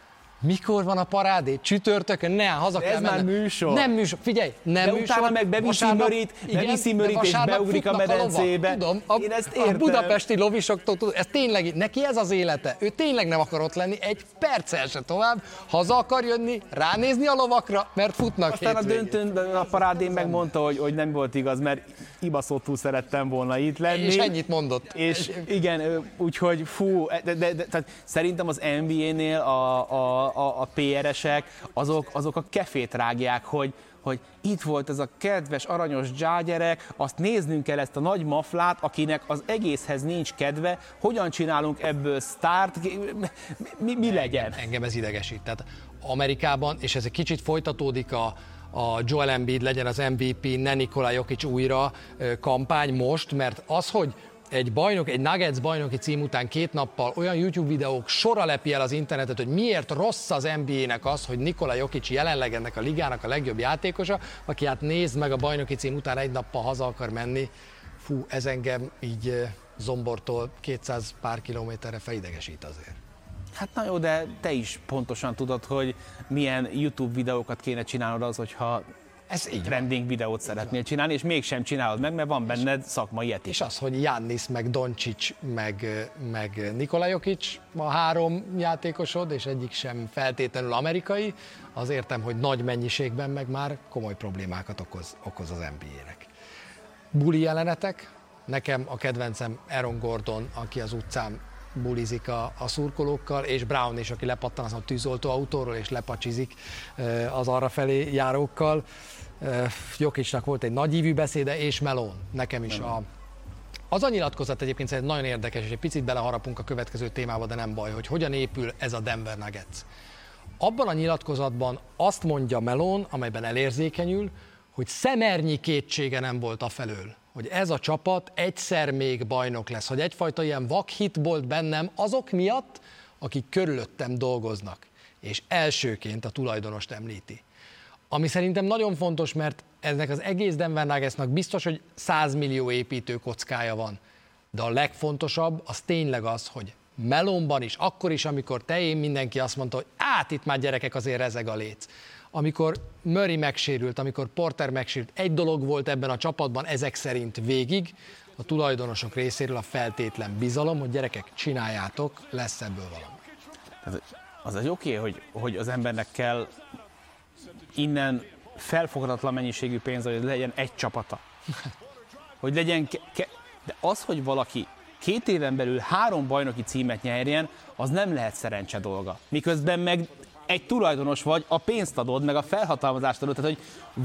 mikor van a parádé? Csütörtökön? Ne, haza kell mennem. Ez már műsor. Nem műsor, figyelj, nem műsor. De utána meg beviszi Murrayt, beviszi Murrayt és beugrik a medencébe. A tudom, a, Én ezt a budapesti lovisoktól tudom, ez tényleg, neki ez az élete. Ő tényleg nem akar ott lenni, egy perccel se tovább, haza akar jönni, ránézni a lovakra, mert futnak aztán hétvégén. Aztán a döntőn a parádén megmondta, hogy, hogy nem volt igaz, mert ibaszottul szerettem volna itt lenni. És ennyit mondott. És igen, úgyhogy fú, de, de, de, tehát szerintem az en bé á-nél a, a A, a pé er-esek, azok, azok a kefét rágják, hogy, hogy itt volt ez a kedves, aranyos dzságyerek, azt néznünk kell ezt a nagy maflát, akinek az egészhez nincs kedve, hogyan csinálunk ebből sztárt, mi, mi legyen? Engem, engem ez idegesít. Tehát Amerikában, és ez egy kicsit folytatódik a a Joel Embiid legyen az em vé pé, ne Nikola Jokic újra kampány most, mert az, hogy egy bajnok, egy Nuggets bajnoki cím után két nappal olyan YouTube videók sora lepi el az internetet, hogy miért rossz az en bé á-nek az, hogy Nikola Jokic jelenleg ennek a ligának a legjobb játékosa, aki hát nézd meg a bajnoki cím után egy nappal haza akar menni. Fú, ez engem így Zombortól kétszáz pár kilométerre felidegesít azért. Hát na jó, de te is pontosan tudod, hogy milyen YouTube videókat kéne csinálnod az, hogyha Ez így branding videót szeretnél csinálni, és mégsem csinálod meg, mert van benned szakmai etika. És az, hogy Jannis, meg Doncic, meg, meg Nikola Jokic, a három játékosod, és egyik sem feltétlenül amerikai, az értem, hogy nagy mennyiségben meg már komoly problémákat okoz, okoz az en bé á-nek. Buli jelenetek, nekem a kedvencem Aaron Gordon, aki az utcán bulizik a, a szurkolókkal, és Brown is, aki lepattan az a tűzoltó autóról, és lepacsizik az arrafelé járókkal. Jokicsnak volt egy nagy hívű beszéde, és Malone, nekem is a... Az a nyilatkozat egyébként szerint nagyon érdekes, és egy picit beleharapunk a következő témába, de nem baj, hogy hogyan épül ez a Denver Nuggets. Abban a nyilatkozatban azt mondja Malone, amelyben elérzékenyül, hogy szemernyi kétsége nem volt afelől, hogy ez a csapat egyszer még bajnok lesz, hogy egyfajta ilyen vakhit volt bennem azok miatt, akik körülöttem dolgoznak, és elsőként a tulajdonost említi. Ami szerintem nagyon fontos, mert ennek az egész Denver Nuggetsnak biztos, hogy száz millió építő kockája van, de a legfontosabb az tényleg az, hogy Melonban is, akkor is, amikor te, én, mindenki azt mondta, hogy át itt már gyerekek azért rezeg a léc. Amikor Murray megsérült, amikor Porter megsérült, egy dolog volt ebben a csapatban ezek szerint végig, a tulajdonosok részéről a feltétlen bizalom, hogy gyerekek, csináljátok, lesz ebből valami. Tehát az egy oké, hogy, hogy az embernek kell innen felfoghatatlan mennyiségű pénz, hogy legyen egy csapata. Hogy legyen ke- ke- de az, hogy valaki két éven belül három bajnoki címet nyerjen, az nem lehet szerencse dolga. Miközben meg egy tulajdonos vagy, a pénzt adod, meg a felhatalmazást adod, tehát hogy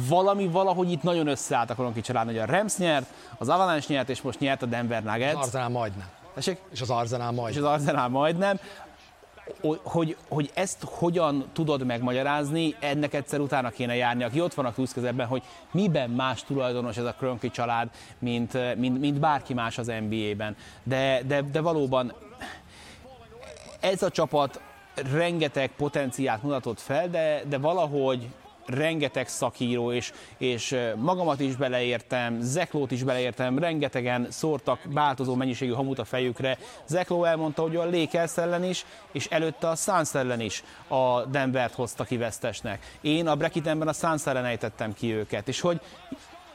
valami valahogy itt nagyon összeállt a Kroenke család, hogy a Rams nyert, az Avalanche nyert, és most nyert a Denver Nuggets. Az Arsenal majdnem. Tessék? És az Arsenal majdnem. És az Arsenal majdnem. Hogy, hogy ezt hogyan tudod megmagyarázni, ennek egyszer utána kéne járni, aki ott van a közközben, hogy miben más tulajdonos ez a Kroenke család, mint, mint, mint bárki más az en bé á-ben. De, de, de valóban ez a csapat rengeteg potenciált mutatott fel, de, de valahogy rengeteg szakíró, és, és magamat is beleértem, Zeklót is beleértem, rengetegen szórtak változó mennyiségű hamut a fejükre. Zekló elmondta, hogy a Lakers ellen is, és előtte a Suns ellen is a Denvert hozta ki vesztesnek. Én a brekitemben a Suns ellen ejtettem ki őket, és hogy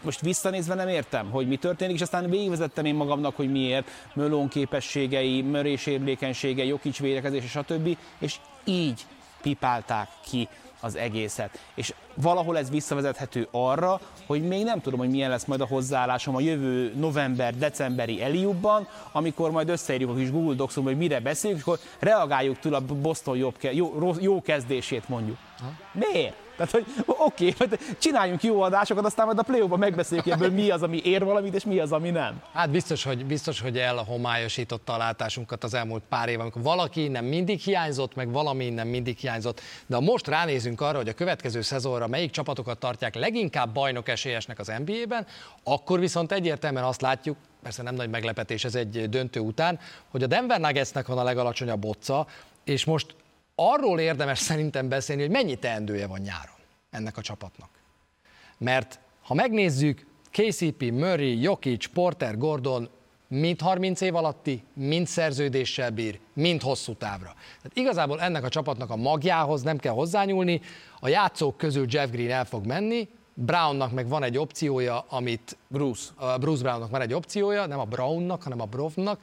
most visszanézve nem értem, hogy mi történik, és aztán végigvezettem én magamnak, hogy miért, Malone képességei, Murray sérülékenysége, Jokic védekezés, stb. És így pipálták ki az egészet. És valahol ez visszavezethető arra, hogy még nem tudom, hogy milyen lesz majd a hozzáállásom a jövő november-decemberi Alley-oopban, amikor majd összeírjuk a kis Google Docs-on, hogy mire beszélünk, és akkor reagáljuk túl a Boston jobb, jó, jó kezdését mondjuk. Miért? Tehát, hogy oké, okay, csináljunk jó adásokat, aztán majd a play-offban megbeszéljük ebből, mi az, ami ér valamit, és mi az, ami nem. Hát biztos, hogy, biztos, hogy elhomályosította a látásunkat az elmúlt pár év, amikor valaki innen mindig hiányzott, meg valami innen mindig hiányzott. De most ránézünk arra, hogy a következő szezonra melyik csapatokat tartják leginkább bajnok esélyesnek az en bé á-ben, akkor viszont egyértelműen azt látjuk, persze nem nagy meglepetés ez egy döntő után, hogy a Denver Nuggetsnek van a legalacsonyabb botca, és most arról érdemes szerintem beszélni, hogy mennyi teendője van nyáron ennek a csapatnak. Mert ha megnézzük, ká cé pé, Murray, Jokic, Porter, Gordon mind harminc év alatti, mind szerződéssel bír, mind hosszú távra. Tehát igazából ennek a csapatnak a magjához nem kell hozzányúlni, a játszók közül Jeff Green el fog menni, Brownnak meg van egy opciója, amit Bruce, Bruce Brownnak van egy opciója, nem a Brownnak, hanem a Brovnak,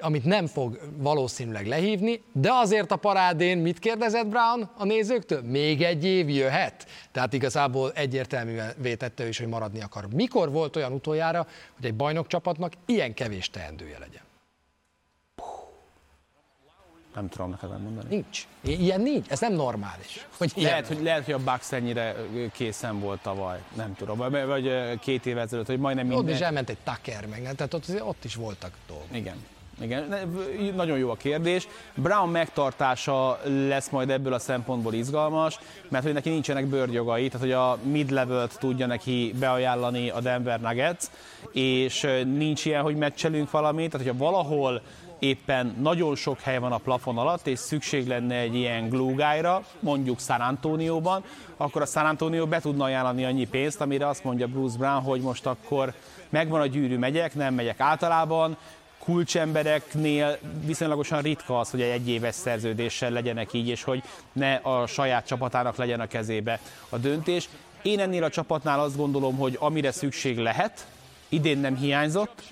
amit nem fog valószínűleg lehívni, de azért a parádén mit kérdezett Brown a nézőktől? Még egy év jöhet. Tehát igazából egyértelműen vétette is, hogy maradni akar. Mikor volt olyan utoljára, hogy egy bajnokcsapatnak ilyen kevés teendője legyen? Nem tudom neked elmondani. Nincs. Ilyen nincs, ez nem normális. Hogy lehet, hogy, lehet, hogy a Bucks ennyire készen volt tavaly, nem tudom, vagy, vagy két év ezelőtt, hogy majdnem minden... Ott is elment egy Tucker meg, tehát ott, ott is voltak dolgok. Igen. Igen, nagyon jó a kérdés. Brown megtartása lesz majd ebből a szempontból izgalmas, mert hogy neki nincsenek bőrjogai, tehát hogy a mid-levelt tudja neki beajánlani a Denver Nuggets, és nincs ilyen, hogy meccselünk valamit, tehát hogyha valahol éppen nagyon sok hely van a plafon alatt, és szükség lenne egy ilyen glue guy-ra, mondjuk San Antonioban, akkor a San Antonio be tudna ajánlani annyi pénzt, amire azt mondja Bruce Brown, hogy most akkor megvan a gyűrű, megyek, nem megyek általában, kulcsembereknél viszonylagosan ritka az, hogy egy egyéves szerződéssel legyenek így, és hogy ne a saját csapatának legyen a kezébe a döntés. Én ennél a csapatnál azt gondolom, hogy amire szükség lehet, idén nem hiányzott,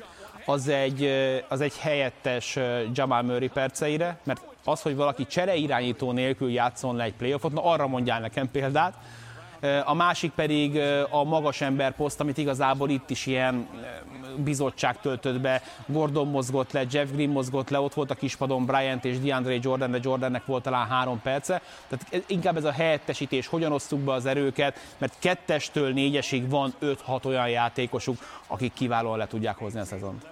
az egy, az egy helyettes Jamal Murray perceire, mert az, hogy valaki csereirányító nélkül játszon le egy playoffot, na arra mondjál nekem példát. A másik pedig a magas emberposzt, amit igazából itt is ilyen bizottság töltött be. Gordon mozgott le, Jeff Green mozgott le, ott volt a kispadon Bryant és DeAndre Jordan, de Jordannek volt talán három perce. Tehát inkább ez a helyettesítés, hogyan osztjuk be az erőket, mert kettestől négyesig van öt-hat olyan játékosuk, akik kiválóan le tudják hozni a szezont.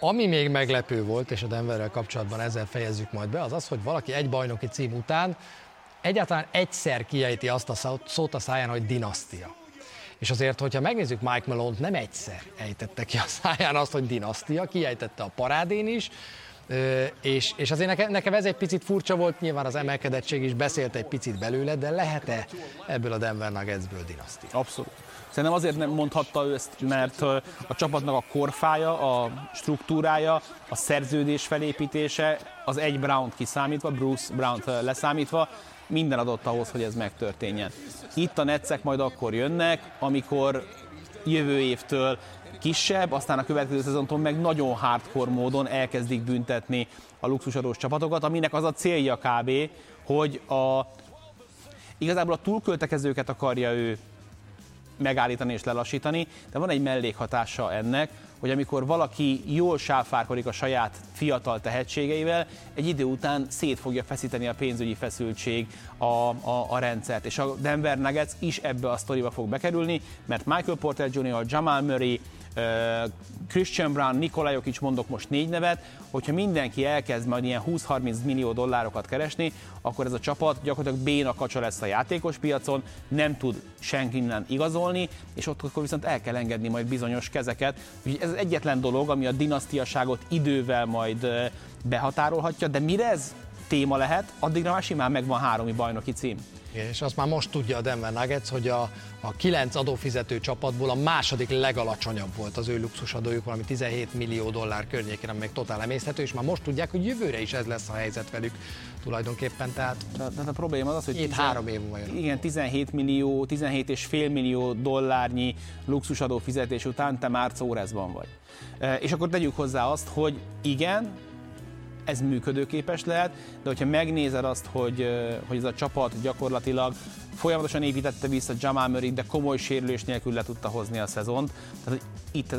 Ami még meglepő volt, és a Denverrel kapcsolatban ezzel fejezzük majd be, az az, hogy valaki egy bajnoki cím után egyáltalán egyszer kiejti azt a szót a száján, hogy dinasztia. És azért, hogyha megnézzük Mike Malone-t, nem egyszer ejtette ki a száján azt, hogy dinasztia, kiejtette a parádén is, és, és azért nekem, nekem ez egy picit furcsa volt, nyilván az emelkedettség is beszélt egy picit belőle, de lehet-e ebből a Denver Nuggetsből dinasztia? Abszolút. Szerintem azért nem mondhatta ő ezt, mert a csapatnak a korfája, a struktúrája, a szerződés felépítése, az egy Brown-t kiszámítva, Bruce Brown-t leszámítva, minden adott ahhoz, hogy ez megtörténjen. Itt a netszek majd akkor jönnek, amikor jövő évtől kisebb, aztán a következő szezontól meg nagyon hardcore módon elkezdik büntetni a luxusadós csapatokat, aminek az a célja kb., hogy a, igazából a túlköltekezőket akarja ő megállítani és lelassítani, de van egy mellékhatása ennek, hogy amikor valaki jól sáfárkodik a saját fiatal tehetségeivel, egy idő után szét fogja feszíteni a pénzügyi feszültség a, a, a rendszert. És a Denver Nuggets is ebbe a sztoriba fog bekerülni, mert Michael Porter junior, Jamal Murray, Christian Brown, Nikola Jokic, mondok most négy nevet, hogyha mindenki elkezd majd ilyen húsz-harminc millió dollárokat keresni, akkor ez a csapat gyakorlatilag béna kacsa lesz a játékos piacon, nem tud senki innen igazolni, és ott akkor viszont el kell engedni majd bizonyos kezeket. Úgyhogy ez az egyetlen dolog, ami a dinasztiaságot idővel majd behatárolhatja, de mire ez téma lehet, addigra már simán megvan háromi bajnoki cím. És azt már most tudja a Denver Nuggets, hogy a, a kilenc adófizető csapatból a második legalacsonyabb volt az ő luxusadójuk, valami tizenhét millió dollár környékén, ami még totál emészhető, és már most tudják, hogy jövőre is ez lesz a helyzet velük tulajdonképpen. Tehát a probléma az az, hogy két-három év van. Igen, tizenhét millió, tizenhét és fél millió dollárnyi luxusadó fizetés után te már Czórezban vagy. És akkor tegyük hozzá azt, hogy igen, ez működőképes lehet, de hogyha megnézed azt, hogy, hogy ez a csapat gyakorlatilag folyamatosan építette vissza Jamal Murray, de komoly sérülés nélkül le tudta hozni a szezont. Tehát itt,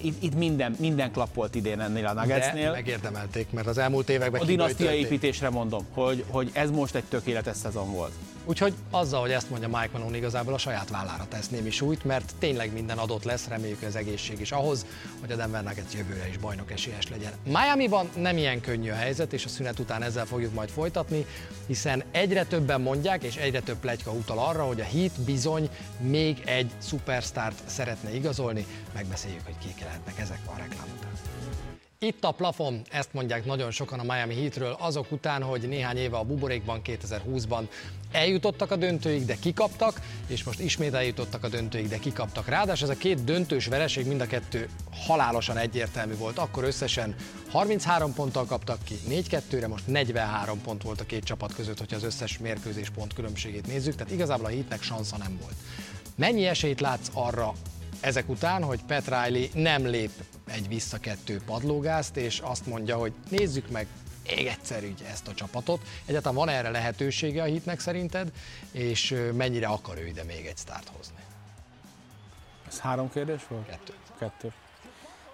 itt, itt minden, minden klappolt idén ennél a Nuggetsnél. De megérdemelték, mert az elmúlt években a dinasztia építésre mondom, hogy, hogy ez most egy tökéletes szezon volt. Úgyhogy azzal, hogy ezt mondja Mike Malone, igazából a saját vállára tesz némi súlyt, mert tényleg minden adott lesz, reméljük az egészség is ahhoz, hogy a Denver Nuggets jövőre is bajnok esélyes legyen. Miamiban nem ilyen könnyű a helyzet, és a szünet után ezzel fogjuk majd folytatni, hiszen egyre többen mondják, és egyre több pletyka utal arra, hogy a Heat bizony még egy szupersztárt szeretne igazolni. Megbeszéljük, hogy kik lehetnek ezek a reklám után. Itt a plafon, ezt mondják nagyon sokan a Miami Heatről, azok után, hogy néhány éve a buborékban kétezer-húszban eljutottak a döntőig, de kikaptak, és most ismét eljutottak a döntőig, de kikaptak. Ráadásul ez a két döntős vereség mind a kettő halálosan egyértelmű volt. Akkor összesen harminchárom ponttal kaptak ki négy-kettőre, most negyvenhárom pont volt a két csapat között, hogyha az összes mérkőzés pont különbségét nézzük, tehát igazából a Heatnek sansza nem volt. Mennyi esélyt látsz arra ezek után, hogy Pat Riley nem lép egy vissza-kettő padlógázt, és azt mondja, hogy nézzük meg még egyszer így ezt a csapatot. Egyáltalán van erre lehetősége a Heatnek szerinted, és mennyire akar ő ide még egy sztárt hozni? Ez három kérdés volt? Kettő. Kettő.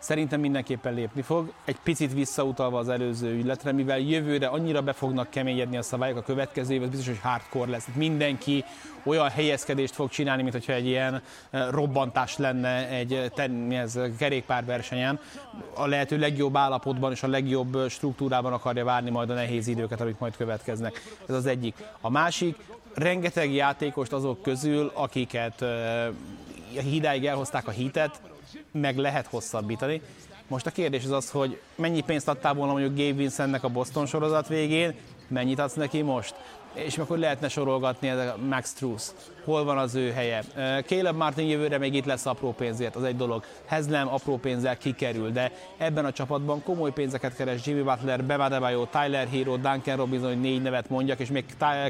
Szerintem mindenképpen lépni fog, egy picit visszautalva az előző ügyletre, mivel jövőre annyira be fognak keményedni a szabályok, a következő év, az biztos, hogy hardcore lesz. Mindenki olyan helyezkedést fog csinálni, mint hogyha egy ilyen robbantás lenne egy ez, kerékpárversenyen. A lehető legjobb állapotban és a legjobb struktúrában akarja várni majd a nehéz időket, amik majd következnek. Ez az egyik. A másik, rengeteg játékost azok közül, akiket idáig elhozták a Heatet, meg lehet hosszabbítani. Most a kérdés az az, hogy mennyi pénzt adtál volna mondjuk Gabe Vincentnek a Boston sorozat végén, mennyit adsz neki most? És akkor lehetne sorolgatni ez a Max Strus. Hol van az ő helye? Caleb Martin jövőre még itt lesz apró pénzért, az egy dolog. Hezlem apró pénzzel kikerül, de ebben a csapatban komoly pénzeket keres Jimmy Butler, Bam Adebayo, Tyler Herro, Duncan Robinson, hogy négy nevet mondjak, és még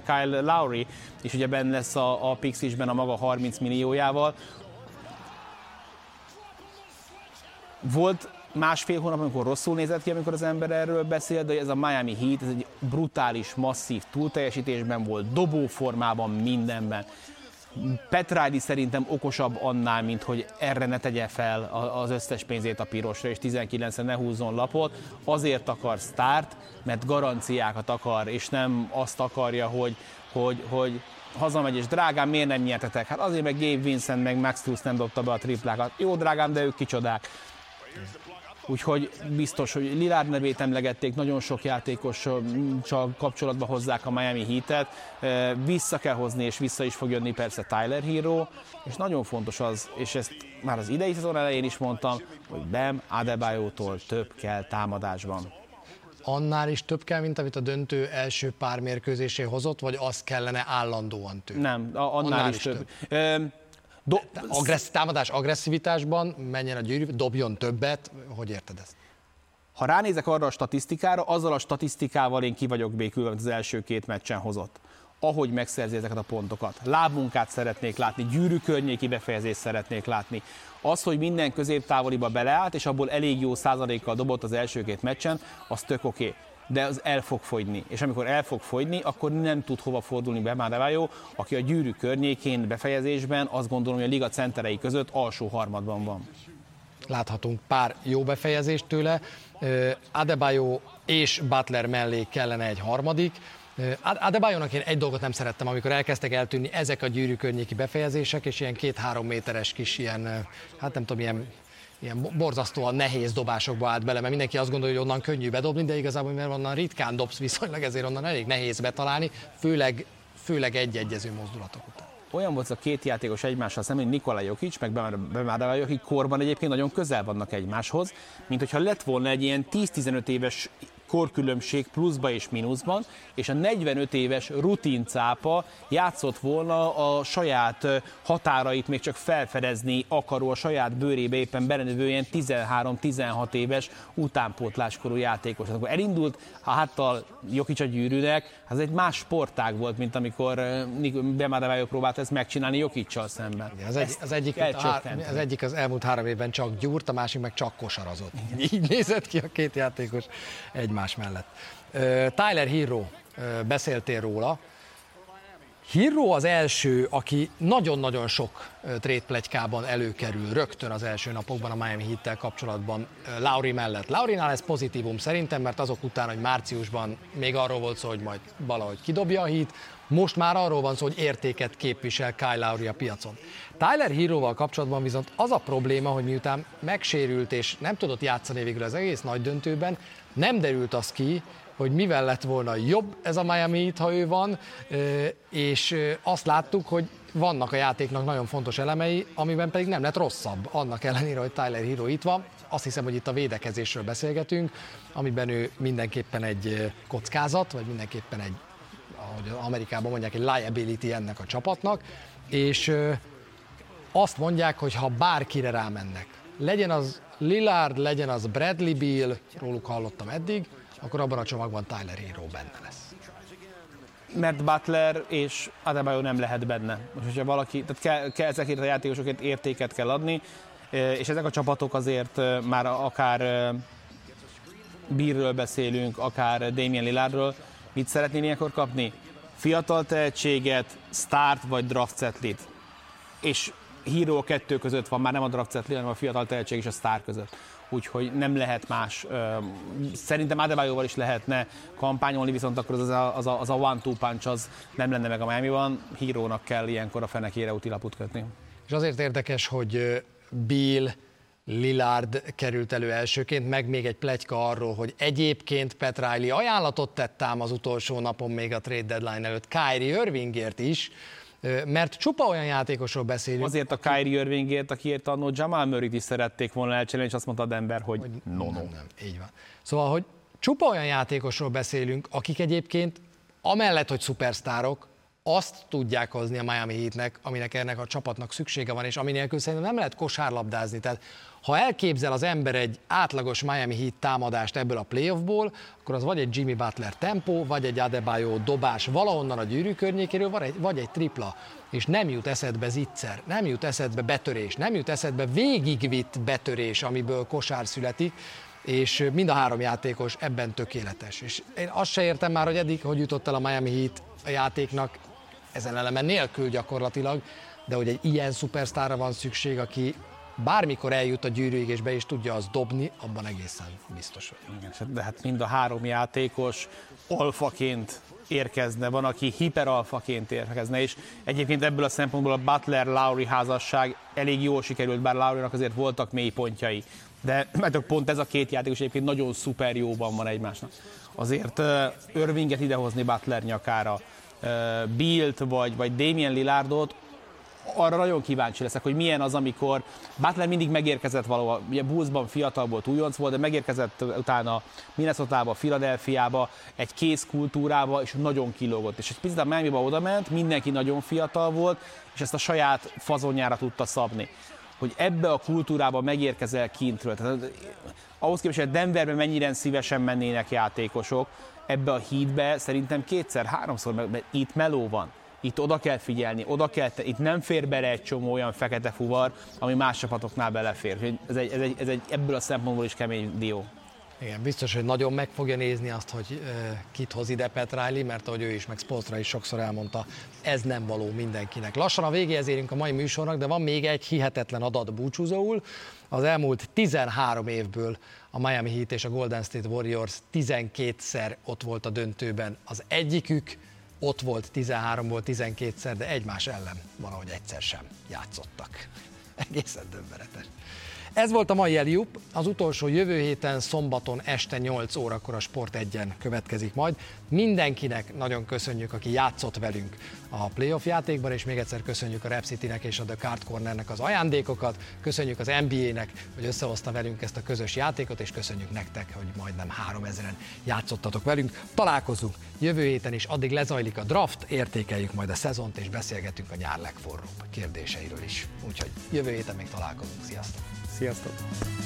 Kyle Lowry is ugye benn lesz a, a Pixisben a maga harminc milliójával. Volt másfél hónap, amikor rosszul nézett ki, amikor az ember erről beszélt, de ez a Miami Heat, ez egy brutális, masszív túlteljesítésben volt, dobóformában, mindenben. Petraldi szerintem okosabb annál, mint hogy erre ne tegye fel az összes pénzét a pirosra, és tizenkilencen ne húzzon lapot. Azért akar sztárt, mert garanciákat akar, és nem azt akarja, hogy, hogy, hogy hazamegy, és drágám, miért nem nyertetek? Hát azért, meg Gabe Vincent, meg Max Strus nem dobta be a triplákat. Jó, drágám, de ők kicsodák. Úgyhogy biztos, hogy Lillard nevét emlegették, nagyon sok játékossal kapcsolatba hozzák a Miami Heatet. Vissza kell hozni, és vissza is fog jönni persze Tyler Herro, és nagyon fontos az, és ezt már az idei szezon elején is mondtam, hogy Bam Adebayótól több kell támadásban. Annál is több kell, mint amit a döntő első pár mérkőzésé hozott, vagy az kellene állandóan több? Nem, annál, annál is, is több. több. Do- Agressz, támadás agresszivitásban menjen a gyűrűbe, dobjon többet, hogy érted ezt? Ha ránézek arra a statisztikára, azzal a statisztikával én ki vagyok békülve, amit az első két meccsen hozott. Ahogy megszerzi ezeket a pontokat. Lábmunkát szeretnék látni, gyűrű környéki befejezést szeretnék látni. Az, hogy minden középtávoliba beleállt, és abból elég jó százalékkal dobott az első két meccsen, az tök oké. Okay. De az el fog fogyni, és amikor el fog fogyni, akkor nem tud hova fordulni Bam Adebayo, aki a gyűrű környékén befejezésben, azt gondolom, hogy a liga centerei között alsó harmadban van. Láthatunk pár jó befejezést tőle, Adebayo és Butler mellé kellene egy harmadik. Adebayónak én egy dolgot nem szerettem, amikor elkezdtek eltűnni ezek a gyűrű környéki befejezések, és ilyen két-három méteres kis ilyen, hát nem tudom, ilyen... ilyen borzasztóan nehéz dobásokba állt bele, mert mindenki azt gondolja, hogy onnan könnyű bedobni, de igazából, mert onnan ritkán dobsz viszonylag, ezért onnan elég nehéz betalálni, főleg, főleg egy-egyező mozdulatok után. Olyan volt ez a két játékos egymással szemben, hogy Nikola Jokic, meg Bam Adebayo, akik korban egyébként nagyon közel vannak egymáshoz, mint hogyha lett volna egy ilyen tíz-tizenöt éves korkülönbség pluszba és mínuszban, és a negyvenöt éves rutincápa játszott volna a saját határait még csak felfedezni akaró, a saját bőrébe éppen belenövő ilyen tizenhárom-tizenhat éves utánpótláskorú játékos. Akkor elindult a háttal Jokic a gyűrűnek, az egy más sportág volt, mint amikor Bam Adebayo próbált ezt megcsinálni Jokiccal szemben. Igen, az, egy, az, egyik á, az egyik az elmúlt három évben csak gyúrt, a másik meg csak kosarazott. Igen. Így nézett ki a két játékos egymás mellett. Tyler Herro, beszéltél róla. Herro az első, aki nagyon-nagyon sok trade pletykában előkerül rögtön az első napokban a Miami Heattel kapcsolatban Lowry mellett. Lowrynál ez pozitívum szerintem, mert azok után, hogy márciusban még arról volt szó, hogy majd valahogy kidobja a Heat, most már arról van szó, hogy értéket képvisel Kyle Lowry a piacon. Tyler Herroval kapcsolatban viszont az a probléma, hogy miután megsérült és nem tudott játszani végül az egész nagy döntőben, nem derült az ki, hogy mivel lett volna jobb ez a Miami Heat, ha ő van, és azt láttuk, hogy vannak a játéknak nagyon fontos elemei, amiben pedig nem lett rosszabb, annak ellenére, hogy Tyler Herro itt van. Azt hiszem, hogy itt a védekezésről beszélgetünk, amiben ő mindenképpen egy kockázat, vagy mindenképpen egy, ahogy Amerikában mondják, egy liability ennek a csapatnak, és azt mondják, hogy ha bárkire rámennek, legyen az Lillard, legyen az Bradley Beal, róluk hallottam eddig, akkor abban a csomagban Tyler Herro benne lesz. Mert Butler és Adebayo nem lehet benne. Most, hogyha valaki, tehát kell, kell, ezekért a játékosokért értéket kell adni, és ezek a csapatok azért már akár Bealről beszélünk, akár Damian Lillardról, mit szeretnél ilyenkor kapni? Fiatal tehetséget, start vagy draft setlit. És Herro a kettő között van, már nem a draft setli, hanem a fiatal tehetség és a sztár között. Úgyhogy nem lehet más. Szerintem Adebayoval is lehetne kampányolni, viszont akkor az a, az a, az a one-two punch az nem lenne meg a Miamiban. Herrónak kell ilyenkor a fenekére útilaput kötni. És azért érdekes, hogy Beal, Lillard került elő elsőként, meg még egy pletyka arról, hogy egyébként Pat Riley ajánlatot tett ám az utolsó napon még a trade deadline előtt Kyrie Irvingért is, mert csupa olyan játékosról beszélünk. Azért a Kyrie Irvingért, akiért annó Jamal Murrayt is szerették volna elcserélni, és azt mondta az ember, hogy no, no. Nem, nem, így van. Szóval, hogy csupa olyan játékosról beszélünk, akik egyébként amellett, hogy szupersztárok, azt tudják hozni a Miami Heatnek, aminek ennek a csapatnak szüksége van, és ami nélkül szerintem nem lehet kosárlabdázni. Tehát ha elképzel az ember egy átlagos Miami Heat támadást ebből a playoffból, akkor az vagy egy Jimmy Butler tempó, vagy egy Adebayo dobás valahonnan a gyűrű környékéről, vagy egy tripla, és nem jut eszedbe zicser, nem jut eszedbe betörés, nem jut eszedbe végigvitt betörés, amiből kosár születik, és mind a három játékos ebben tökéletes. És én azt se értem már, hogy eddig, hogy jutott el a Miami Heat a játéknak ezen elemen nélkül gyakorlatilag, de hogy egy ilyen szupersztárra van szükség, aki bármikor eljut a gyűrűig és be is tudja azt dobni, abban egészen biztos vagyok. De hát mind a három játékos alfaként érkezne, van, aki hiperalfaként érkezne, és egyébként ebből a szempontból a Butler-Lowry házasság elég jól sikerült, bár Lowrynak azért voltak mély pontjai. De mert pont ez a két játékos egyébként nagyon szuper jóban van egymásnak. Azért Irvinget idehozni Butler nyakára, Bealt vagy, vagy Damian Lillardot, arra nagyon kíváncsi leszek, hogy milyen az, amikor Butler mindig megérkezett valahol, ugye Bullsban fiatal volt, újonc volt, de megérkezett utána Minnesotába, Philadelphiába, egy kész kultúrába, és nagyon kilógott. És egy picit a Miamiba odament, mindenki nagyon fiatal volt, és ezt a saját fazonjára tudta szabni. Hogy ebbe a kultúrába megérkezel kintről. Tehát ahhoz képest, hogy Denverben mennyire szívesen mennének játékosok, ebbe a Heatbe szerintem kétszer, háromszor, mert itt meló van. Itt oda kell figyelni, oda kell, itt nem fér bele egy csomó olyan fekete fuvar, ami más csapatoknál belefér. Ez egy, ez egy, ez egy ebből a szempontból is kemény dió. Igen, biztos, hogy nagyon meg fogja nézni azt, hogy e, kit hoz ide Pat Riley, mert ahogy ő is, meg Spolstra is sokszor elmondta, ez nem való mindenkinek. Lassan a végéhez érünk a mai műsornak, de van még egy hihetetlen adat búcsúzóul. Az elmúlt tizenhárom évből a Miami Heat és a Golden State Warriors tizenkétszer ott volt a döntőben. Az egyikük ott volt tizenháromból tizenkétszer, de egymás ellen valahogy egyszer sem játszottak. Egészen döbbenetes. Ez volt a mai Alley-oop, az utolsó jövő héten szombaton este nyolc órakor a Sport egyen következik majd. Mindenkinek nagyon köszönjük, aki játszott velünk a playoff játékban, és még egyszer köszönjük a RepCitynek és a The Card Cornernek az ajándékokat, köszönjük az en bé á-nek, hogy összehozta velünk ezt a közös játékot, és köszönjük nektek, hogy majdnem háromezren játszottatok velünk. Találkozunk jövő héten is, addig lezajlik a draft, értékeljük majd a szezont, és beszélgetünk a nyár legforróbb kérdéseiről is. Úgyhogy jövő héten még találkozunk. Sziasztok! Sziasztok!